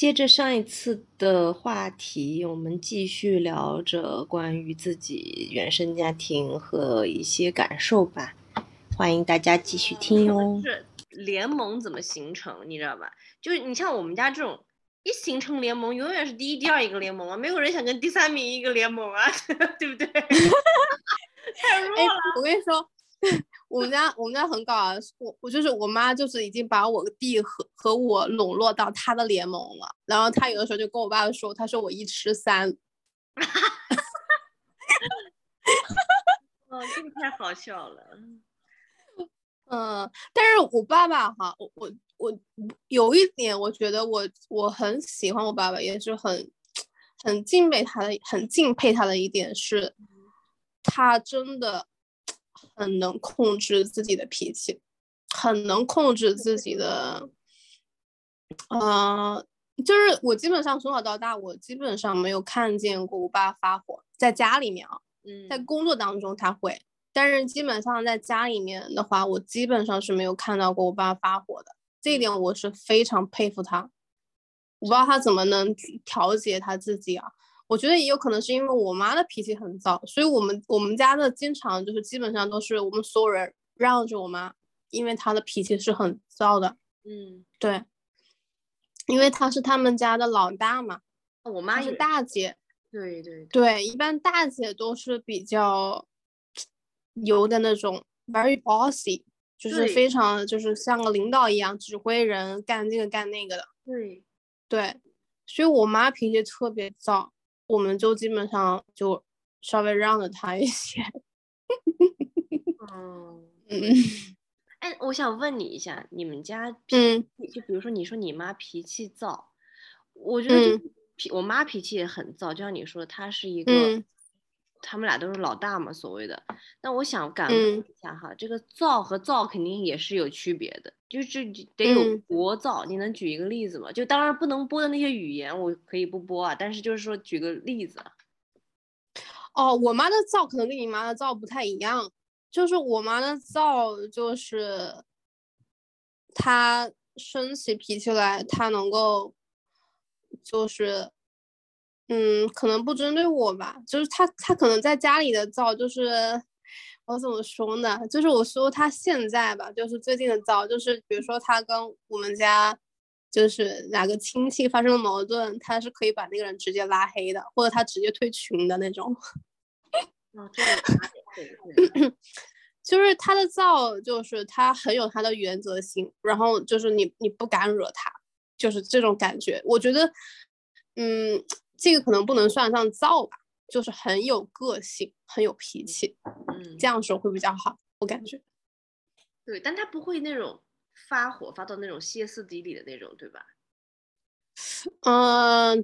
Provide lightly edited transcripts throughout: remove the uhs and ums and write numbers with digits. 接着上一次的话题，我们继续聊着关于自己原生家庭和一些感受吧，欢迎大家继续听哦。联盟怎么形成你知道吧，就是你像我们家这种一形成联盟永远是第一第二一个联盟啊，没有人想跟第三名一个联盟啊对不对太弱了、哎、我跟你说我们家很搞啊，我就是我妈就是已经把我弟和我笼络到她的联盟了，然后她有的时候就跟我爸说，她说我一吃三哦，这个太好笑了。嗯，但是我爸爸哈，我有一点我觉得我很喜欢我爸爸，也是很敬佩他的，一点是他真的很能控制自己的脾气，很能控制自己的，就是我基本上从小到大，我基本上没有看见过我爸发火，在家里面啊，在工作当中他会，但是基本上在家里面的话，我基本上是没有看到过我爸发火的，这一点我是非常佩服他，我不知道他怎么能调节他自己啊。我觉得也有可能是因为我妈的脾气很躁，所以我们家的经常就是基本上都是我们所有人让着我妈，因为她的脾气是很躁的。嗯，对，因为她是他们家的老大嘛，我妈是大姐。对对 对, 对，一般大姐都是比较有的那种 very bossy， 就是非常就是像个领导一样指挥人干这个干那个的。对对，所以我妈脾气特别躁。我们就基本上就稍微让了他一些、哎，我想问你一下，你们家就比如说你说你妈脾气躁，我觉得我妈脾气也很躁，就像你说她是一个他们俩都是老大嘛，所谓的。那我想敢问一下哈，这个躁和躁肯定也是有区别的，就是得有国躁，你能举一个例子吗？就当然不能播的那些语言我可以不播啊，但是就是说举个例子。哦，我妈的躁可能跟你妈的躁不太一样，就是我妈的躁就是她生起脾气来，她能够就是可能不针对我吧，就是他可能在家里的躁，就是我怎么说呢，就是我说他现在吧，就是最近的躁，就是比如说他跟我们家就是哪个亲戚发生了矛盾，他是可以把那个人直接拉黑的，或者他直接退群的那种就是他的躁就是他很有他的原则性，然后就是你不敢惹他，就是这种感觉。我觉得这个可能不能算上躁吧，就是很有个性，很有脾气，这样说会比较好，我感觉。对，但他不会那种发火发到那种歇斯底里的那种，对吧？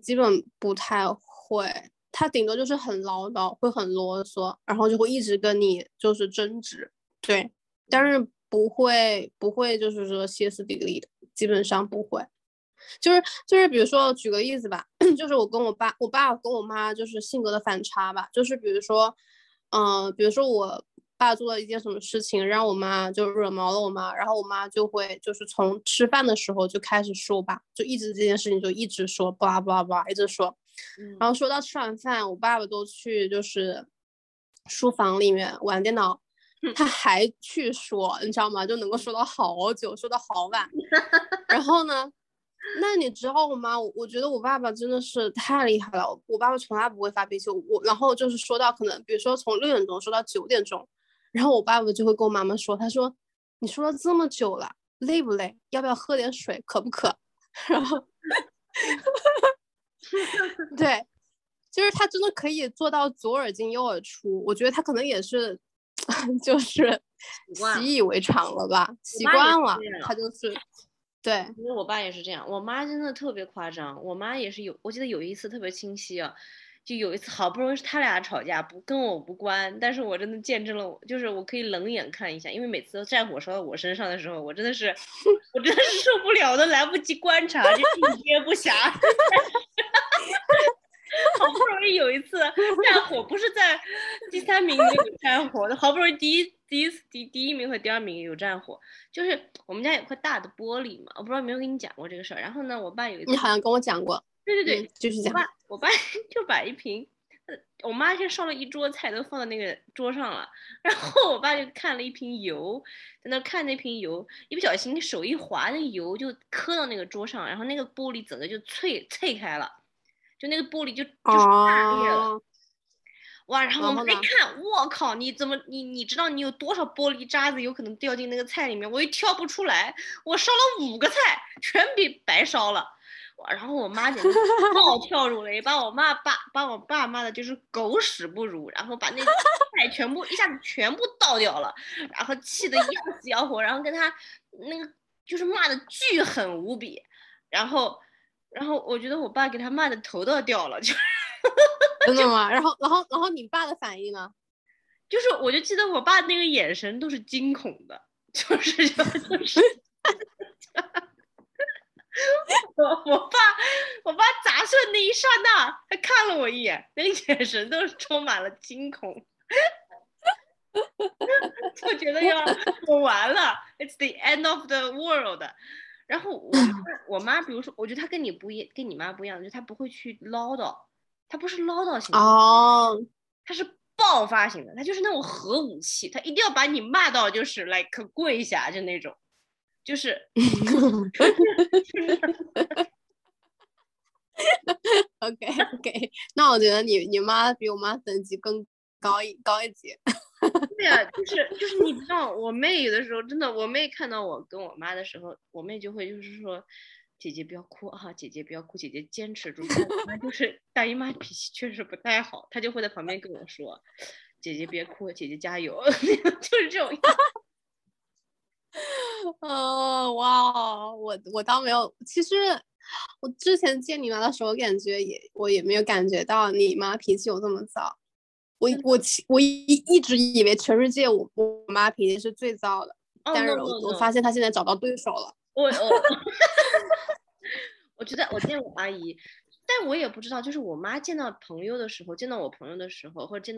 基本不太会，他顶多就是很唠叨，会很啰嗦，然后就会一直跟你就是争执，对，但是不会就是说歇斯底里的，基本上不会。就是比如说举个例子吧，就是我爸跟我妈就是性格的反差吧，就是比如说我爸做了一件什么事情让我妈就惹毛了我妈，然后我妈就会就是从吃饭的时候就开始说吧，就一直这件事情就一直说巴拉巴拉巴拉一直说，然后说到吃完饭我爸爸都去就是书房里面玩电脑，他还去说你知道吗，就能够说到好久，说到好晚然后呢，那你知道吗？我觉得我爸爸真的是太厉害了。我爸爸从来不会发脾气。然后就是说到可能，比如说从6点钟说到9点钟，然后我爸爸就会跟我妈妈说：“他说你说了这么久了，累不累？要不要喝点水？渴不渴？”然后，对，就是他真的可以做到左耳进右耳出。我觉得他可能也是，就是习以为常了吧，习惯了，他就是。对，因为我爸也是这样，我妈真的特别夸张。我妈也是我记得有一次特别清晰啊，就有一次好不容易是他俩吵架，跟我无关，但是我真的见证了，就是我可以冷眼看一下，因为每次都战火烧到我身上的时候，我真的是受不了的，来不及观察，就一言不暇。好不容易有一次战火，不是在第三名那个战火的，好不容易第一第一名和第二名有战火，就是我们家有块大的玻璃嘛，我不知道有没有跟你讲过这个事儿。然后呢，我爸有一次，你好像跟我讲过，对对对，就是讲我爸就把一瓶，我妈先烧了一桌菜都放在那个桌上了，然后我爸就看了一瓶油，在那看那瓶油，一不小心手一滑，那油就磕到那个桌上，然后那个玻璃整个就脆开了，就那个玻璃就是炸裂了。哇！然后我们一看，我靠！你怎么你知道你有多少玻璃渣子有可能掉进那个菜里面？我又挑不出来，我烧了5个菜，全被白烧了。哇！然后我妈简直暴跳如雷，把我爸骂的就是狗屎不如，然后把那菜全部一下子全部倒掉了，然后气得要死要活，然后跟他那个就是骂的巨狠无比，然后我觉得我爸给他骂的头都掉了，就。真的吗？然后你爸的反应呢？就是我就记得我爸那个眼神都是惊恐的，就是我爸砸碎那一刹那，他看了我一眼，那个眼神都是充满了惊恐。我觉得我完了 ，It's the end of the world。然后我妈，比如说，我觉得她跟你妈不一样，就是她不会去唠叨。他不是唠叨型的哦，他是爆发型的，他就是那种核武器，他一定要把你骂到就是 like 跪下就那种，就是OK， 那我觉得你妈比我妈等级更高一级。对啊，就是你知道我妹有的时候真的，我妹看到我跟我妈的时候，我妹就会就是说，姐姐不要哭啊！姐姐不要哭，姐姐坚持住。我妈就是大姨妈脾气确实不太好，她就会在旁边跟我说：“姐姐别哭，姐姐加油。”就是这种。哇！我倒没有。其实我之前见你妈的时候，感觉我也没有感觉到你妈脾气有这么糟。我一直以为全世界我妈脾气是最糟的， oh, 但是我发现她现在找到对手了。我觉得我见我阿姨，但我也不知道，就是我妈见到我朋友的时候，或者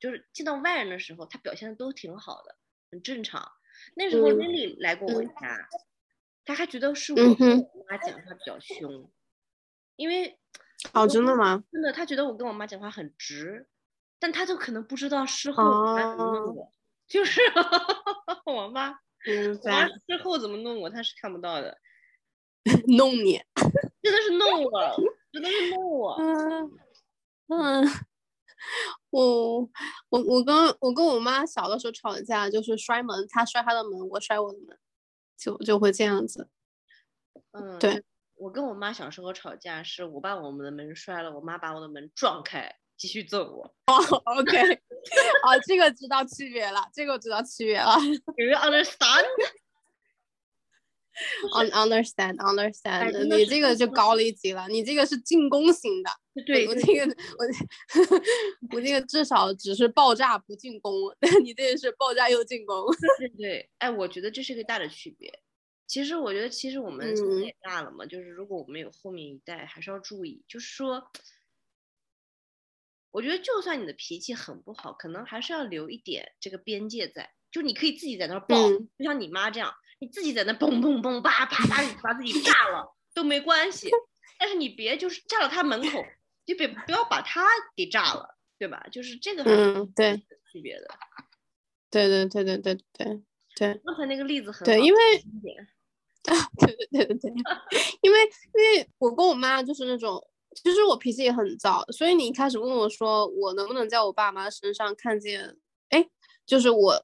就是见到外人的时候，她表现的都挺好的，很正常。那时候Lily来过我家，她还觉得是我跟我妈讲话比较凶，因为真的吗？真的，她觉得我跟我妈讲话很直，但她就可能不知道事后我妈怎么弄我，就是我妈。完之后怎么弄我，他是看不到的。弄你，真的是弄我。我跟我妈小的时候吵架，就是摔门，她摔她的门，我摔我的门，就会这样子。嗯，对，我跟我妈小时候吵架，是我把我们的门摔了，我妈把我的门撞开，继续揍我。OK， 这个知道区别了，Do you understand? Understand、哎。你这个就高了一级了，你这个是进攻型的。对，我这个至少只是爆炸不进攻，但你这个是爆炸又进攻。对对，哎，我觉得这是一个大的区别。其实我们也大了嘛，就是如果我们有后面一代，还是要注意，就是说。我觉得就算你的脾气很不好，可能还是要留一点这个边界在，就你可以自己在那儿爆，就像你妈这样，你自己在那蹦蹦蹦叭啪啪把自己炸了都没关系，但是你别就是炸到他门口，就别不要把他给炸了，对吧？就是这个对区别的。对。刚才那个例子很好，对，因为。对，因为我跟我妈就是那种。其实我脾气也很糟，所以你一开始问我说我能不能在我爸妈身上看见，哎，就是我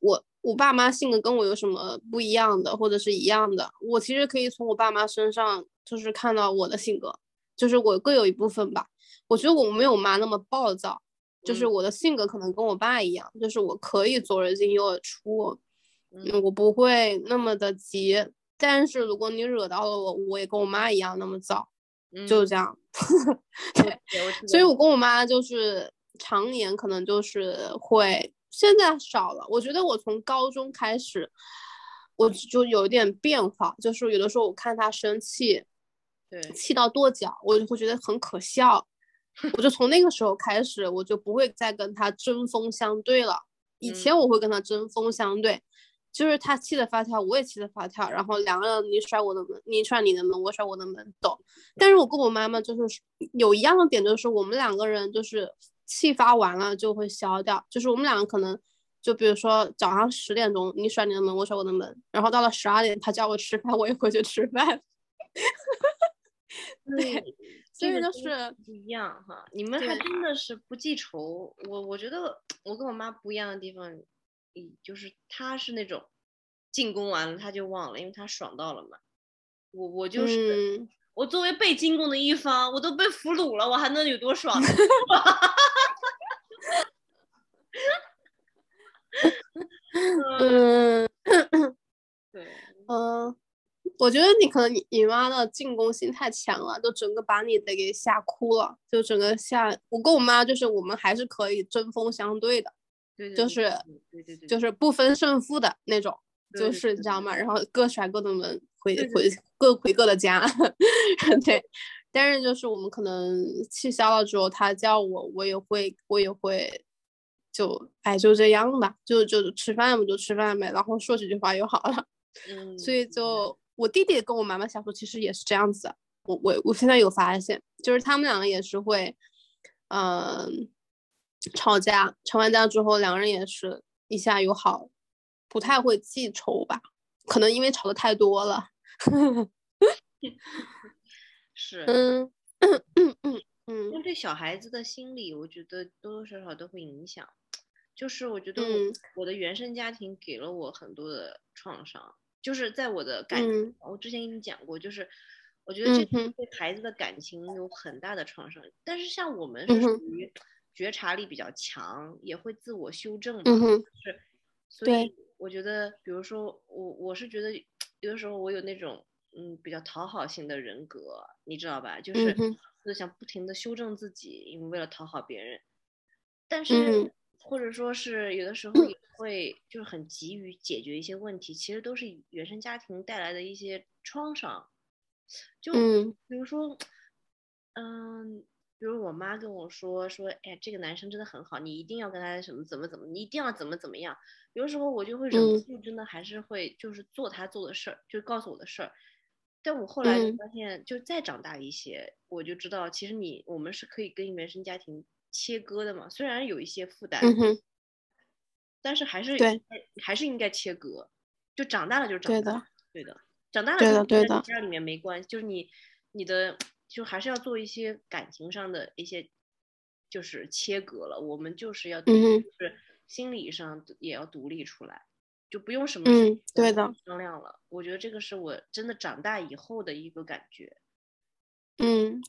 爸妈性格跟我有什么不一样的或者是一样的，我其实可以从我爸妈身上就是看到我的性格，就是我各有一部分吧。我觉得我没有妈那么暴躁，就是我的性格可能跟我爸一样，就是我可以左耳进右耳出，我不会那么的急，但是如果你惹到了我也跟我妈一样那么躁，就这样。对，所以我跟我妈就是常年可能就是会，现在少了。我觉得我从高中开始，我就有点变化，就是有的时候我看她生气，对，气到跺脚，我就会觉得很可笑。我就从那个时候开始，我就不会再跟她针锋相对了，以前我会跟他针锋相对，就是他气得发跳，我也气得发跳，然后两个人你甩我的门，你甩你的门，我甩我的门，走。但是我跟我妈妈就是有一样的点，就是我们两个人就是气发完了就会消掉，就是我们两个可能就比如说早上10点钟你甩你的门，我甩我的门，然后到了12点他叫我吃饭，我也回去吃饭。对，所以就是不一样哈，你们还真的是不记仇。我觉得我跟我妈不一样的地方。就是他是那种进攻完了他就忘了，因为他爽到了嘛。我就是、我作为被进攻的一方，我都被俘虏了，我还能有多爽呢？对，我觉得你可能你妈的进攻心太强了，就整个把你的给吓哭了，就整个吓。我跟我妈就是我们还是可以针锋相对的。对，就是就是不分胜负的那种，就是你知道吗？然后各甩各的门，各回各的家。对，但是就是我们可能气消了之后，他叫我，我也会就哎就这样吧，就吃饭嘛，就吃饭呗，然后说几句话就好了。所以就我弟弟跟我妈妈相处其实也是这样子，我现在有发现，就是他们两个也是会，吵完架之后，两个人也是一下友好，不太会记仇吧？可能因为吵得太多了。是，因为对小孩子的心理，我觉得多多少少都会影响。就是我觉得我的原生家庭给了我很多的创伤，就是在我的感情，我之前跟你讲过，就是我觉得这对孩子的感情有很大的创伤。但是像我们是属于觉察力比较强，也会自我修正嘛，就是，所以我觉得，比如说我是觉得有的时候我有那种比较讨好型的人格，你知道吧？就是想不停的修正自己，因为为了讨好别人。但是或者说是有的时候也会就是很急于解决一些问题，其实都是原生家庭带来的一些创伤。就比如说，比如我妈跟我说，哎，这个男生真的很好，你一定要跟他什么怎么，你一定要怎么样。有时候我就会忍不住，真的还是会就是做他做的事儿，就是告诉我的事儿。但我后来就发现，就再长大一些，我就知道其实我们是可以跟原生家庭切割的嘛，虽然有一些负担，但是还是应该切割。就长大了就长大了，对的，长大了就家里面没关系，就是你的。就还是要做一些感情上的一些就是切割了，我们就是要就是心理上也要独立出来，就不用什么事对的商量了。我觉得这个是我真的长大以后的一个感觉。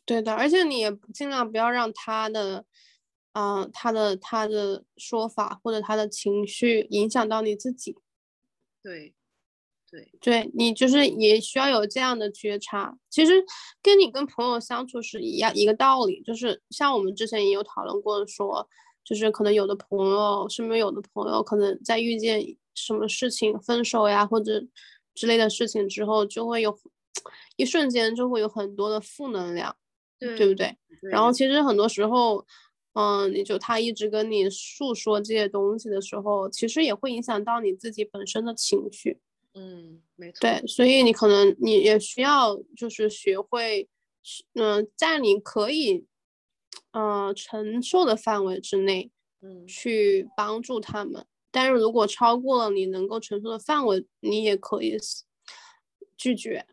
对的，而且你也尽量不要让他的说法或者他的情绪影响到你自己。对，你就是也需要有这样的觉察。其实跟你跟朋友相处是一个道理，就是像我们之前也有讨论过说，就是可能有的朋友身边有的朋友可能在遇见什么事情分手呀或者之类的事情之后，就会有一瞬间就会有很多的负能量，对不对？然后其实很多时候你就他一直跟你诉说这些东西的时候，其实也会影响到你自己本身的情绪。没错。对，所以你也需要就是学会，在你可以，承受的范围之内，去帮助他们。但是如果超过了你能够承受的范围，你也可以拒绝，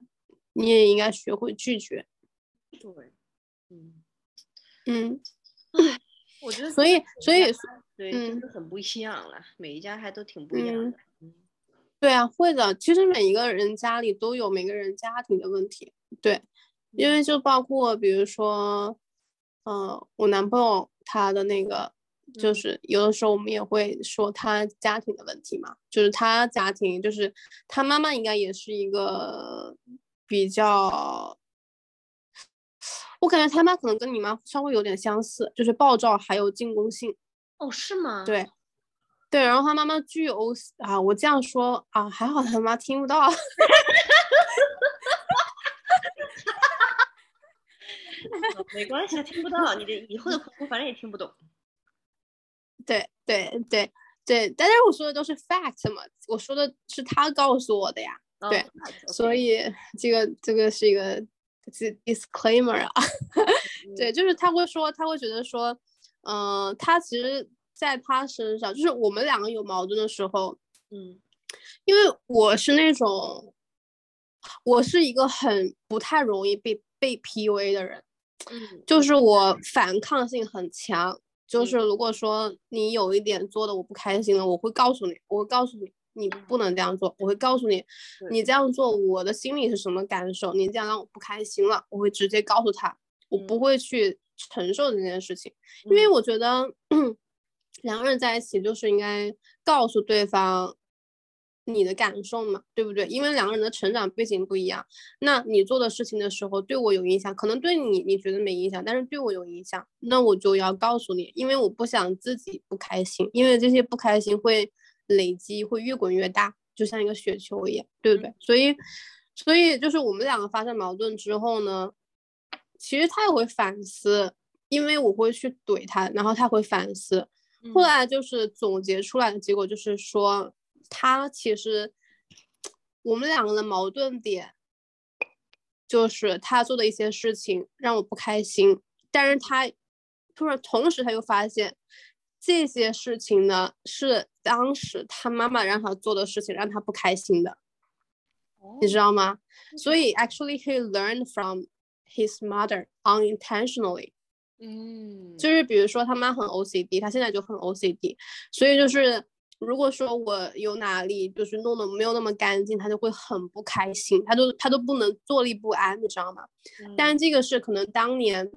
你也应该学会拒绝。对，我觉得所以对，真的很不一样了，每一家还都挺不一样的。对啊，会的。其实每一个人家里都有每个人家庭的问题，对，因为就包括比如说，我男朋友他的那个，就是有的时候我们也会说他家庭的问题嘛，就是他家庭，就是他妈妈应该也是一个比较，我感觉他妈可能跟你妈稍微有点相似，就是暴躁还有进攻性。哦，是吗？对，然后他妈妈具有啊，我这样说啊，还好他妈听不到。没关系，听不到，你的以后的口音反正也听不懂。对，对，但是我说的都是 fact 嘛，我说的是他告诉我的呀。Oh, 对， okay. 所以这个是一个 disclaimer 啊。对，就是他会觉得说，他其实在他身上，就是我们两个有矛盾的时候，因为我是一个很不太容易被 PUA 的人，就是我反抗性很强，就是如果说你有一点做的我不开心了，我会告诉你你不能这样做，我会告诉你你这样做我的心里是什么感受，你这样让我不开心了，我会直接告诉他，我不会去承受这件事情，因为我觉得两个人在一起就是应该告诉对方你的感受嘛，对不对？因为两个人的成长背景不一样，那你做的事情的时候对我有影响，可能对你觉得没影响，但是对我有影响，那我就要告诉你，因为我不想自己不开心，因为这些不开心会累积，会越滚越大，就像一个雪球一样，对不对？所以就是我们两个发生矛盾之后呢，其实他也会反思，因为我会去怼他，然后他会反思，后来就是总结出来的结果就是说，他其实我们两个的矛盾点就是他做的一些事情让我不开心，但是他同时他又发现这些事情呢是当时他妈妈让他做的事情，让他不开心的，你知道吗？所以 actually he learned from his mother unintentionally。就是比如说他妈很 OCD， 他现在就很 OCD， 所以就是如果说我有哪里就是弄得没有那么干净，他就会很不开心，他都不能坐立不安，你知道吗？但这个是可能当年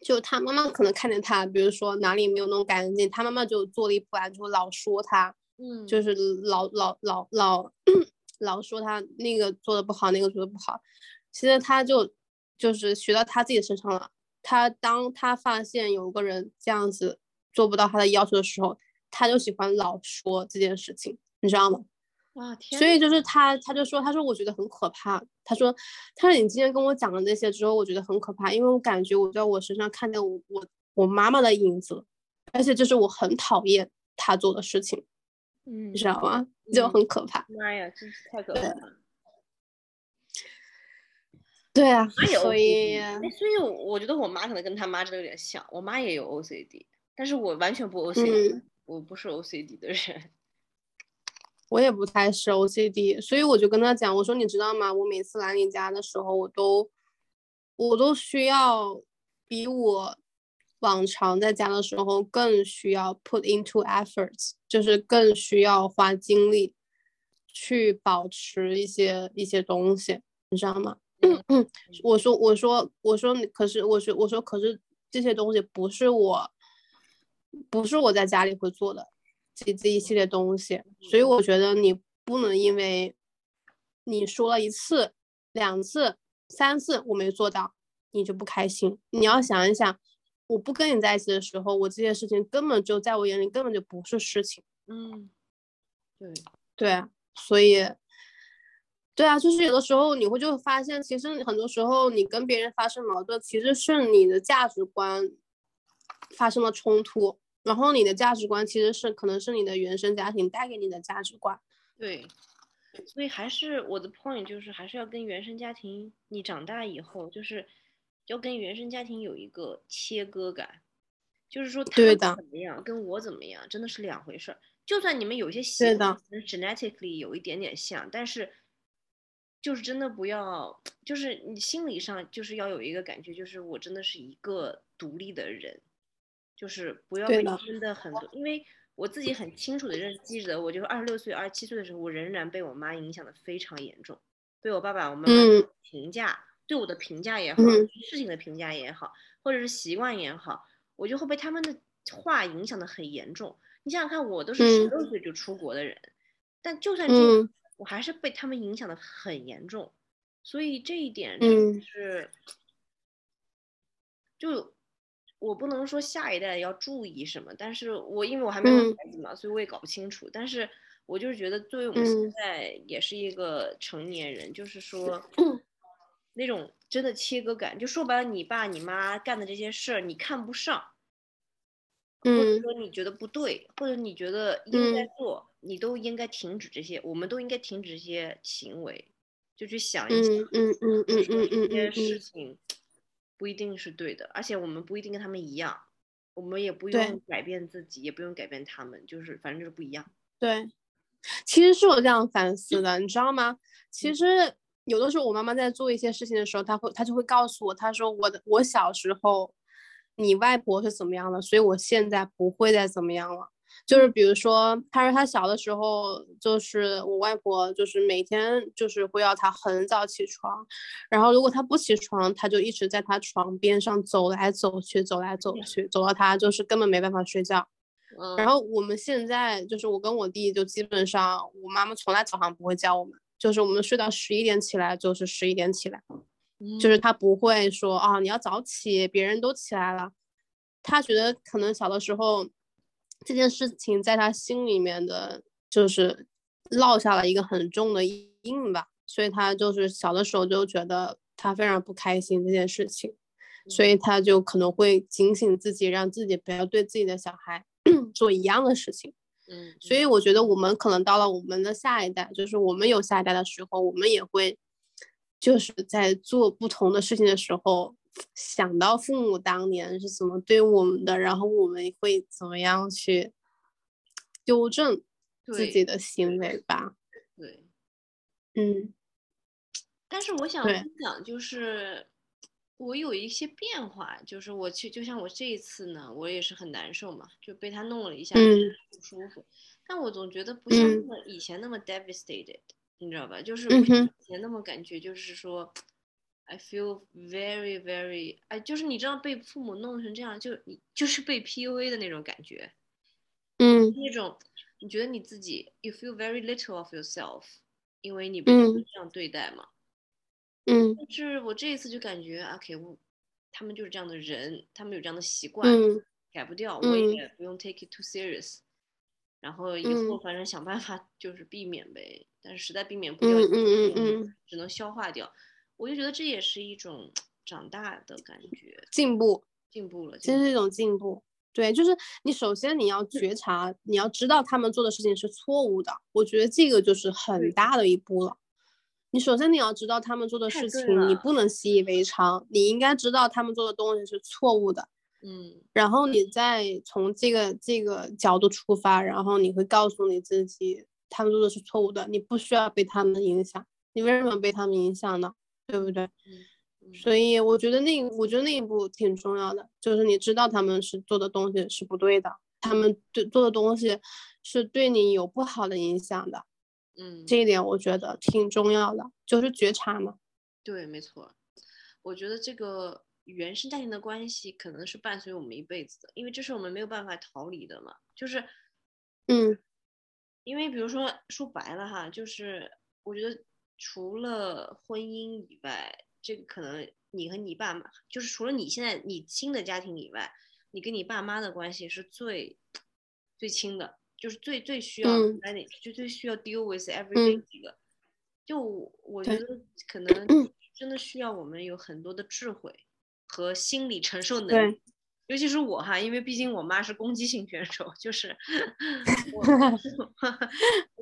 就他妈妈可能看见他，比如说哪里没有弄干净，他妈妈就坐立不安，就老说他，就是老说他那个做的不好，那个做的不好。现在他就是学到他自己身上了。当他发现有个人这样子做不到他的要求的时候，他就喜欢老说这件事情，你知道吗？哇，天！所以就是他就说我觉得很可怕。他说你今天跟我讲了这些之后，我觉得很可怕，因为我感觉我在我身上看见我妈妈的影子，而且就是我很讨厌他做的事情，你知道吗？就很可怕。妈呀，真是太可怕了。对啊，所以我觉得我妈可能跟她妈真的有点像，我妈也有 OCD， 但是我完全不 OCD，我不是 OCD 的人，我也不太是 OCD， 所以我就跟她讲，我说你知道吗？我每次来你家的时候，我都需要比我往常在家的时候更需要 put into efforts， 就是更需要花精力去保持一些东西，你知道吗？我说可是这些东西不是我在家里会做的这一系列东西，所以我觉得你不能因为你说了一次两次三次我没做到你就不开心，你要想一想我不跟你在一起的时候，我这些事情根本就在我眼里根本就不是事情。对，所以对啊，就是有的时候你会就发现，其实很多时候你跟别人发生矛盾，其实是你的价值观发生了冲突，然后你的价值观其实是可能是你的原生家庭带给你的价值观。对，所以还是我的 point 就是还是要跟原生家庭，你长大以后就是要跟原生家庭有一个切割感，就是说他怎么样跟我怎么样真的是两回事，就算你们有些习惯 genetically 有一点点像，但是就是真的不要，就是你心理上就是要有一个感觉，就是我真的是一个独立的人，就是不要被真的很多，因为我自己很清楚的记得，我就是26岁、27岁的时候，我仍然被我妈影响的非常严重，被我爸爸、我妈妈评价，对我的评价也好，事情的评价也好，或者是习惯也好，我就会被他们的话影响的很严重。你想想看，我都是16岁就出国的人，但就算这样，我还是被他们影响的很严重，所以这一点就是，就我不能说下一代要注意什么，但是我因为我还没有孩子嘛，所以我也搞不清楚。但是我就是觉得，作为我们现在也是一个成年人，就是说那种真的切割感，就说白了，你爸你妈干的这些事儿你看不上，或者说你觉得不对，或者你觉得应该做，你都应该停止这些，我们都应该停止这些行为，就去想一想，这些事情不一定是对的，而且我们不一定跟他们一样，我们也不用改变自己，也不用改变他们，就是反正就是不一样。对，其实是我这样反思的，你知道吗？其实有的时候我妈妈在做一些事情的时候，她就会告诉我，她说我小时候。你外婆是怎么样的，所以我现在不会再怎么样了。就是比如说，她说她小的时候，就是我外婆就是每天就是会要她很早起床，然后如果她不起床，她就一直在她床边上走来走去，走来走去，走到她就是根本没办法睡觉。然后我们现在就是我跟我弟就基本上，我妈妈从来早上不会叫我们，就是我们睡到11点起来，就是11点起来。就是他不会说啊，你要早起，别人都起来了。他觉得可能小的时候这件事情在他心里面的就是烙下了一个很重的阴影吧，所以他就是小的时候就觉得他非常不开心这件事情，所以他就可能会警醒自己，让自己不要对自己的小孩做一样的事情。所以我觉得我们可能到了我们的下一代，就是我们有下一代的时候，我们也会就是在做不同的事情的时候，想到父母当年是怎么对我们的，然后我们会怎么样去纠正自己的行为吧。 对，但是我想分享就是我有一些变化，就是我去就像我这一次呢，我也是很难受嘛，就被他弄了一下不舒服，但我总觉得不像以前那么 devastated，你知道吧，就是我以前那么感觉，就是说 I feel very very， 哎，就是你知道被父母弄成这样，就是被 PUA 的那种感觉，那种你觉得你自己 you feel very little of yourself， 因为你不是这样对待嘛，但是我这一次就感觉 OK， 他们就是这样的人，他们有这样的习惯，改不掉，我也不用 take it too serious，然后以后反正想办法就是避免呗，但是实在避免不了，只能消化掉。我就觉得这也是一种长大的感觉，进步了，这是一种进步。对，就是你首先你要觉察，你要知道他们做的事情是错误的，我觉得这个就是很大的一步了。你首先你要知道他们做的事情，你不能习以为常，你应该知道他们做的东西是错误的。然后你再从这个角度出发，然后你会告诉你自己他们做的是错误的，你不需要被他们影响，你为什么被他们影响呢，对不对？所以我觉得那一步挺重要的，就是你知道他们是做的东西是不对的，他们做的东西是对你有不好的影响的，这一点我觉得挺重要的，就是觉察嘛。对，没错，我觉得这个原生家庭的关系可能是伴随我们一辈子的，因为这是我们没有办法逃离的嘛。就是因为比如说说白了哈，就是我觉得除了婚姻以外，这个可能你和你爸妈，就是除了你现在你新的家庭以外，你跟你爸妈的关系是最最亲的，就是最最需要就最需要 deal with everything 这个，就我觉得可能真的需要我们有很多的智慧和心理承受能力，尤其是我哈，因为毕竟我妈是攻击性选手，就是我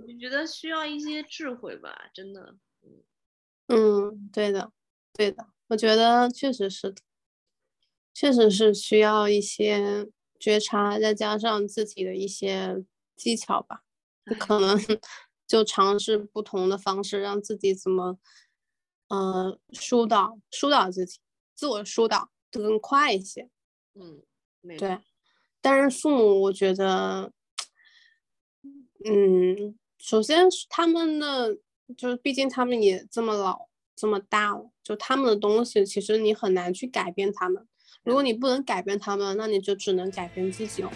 就觉得需要一些智慧吧，真的。对的，我觉得确实是需要一些觉察，再加上自己的一些技巧吧，可能就尝试不同的方式，让自己怎么疏导自己。自我疏导就更快一些，对。但是父母，我觉得，首先他们的就是，毕竟他们也这么老这么大了，就他们的东西，其实你很难去改变他们。如果你不能改变他们，那你就只能改变自己哦。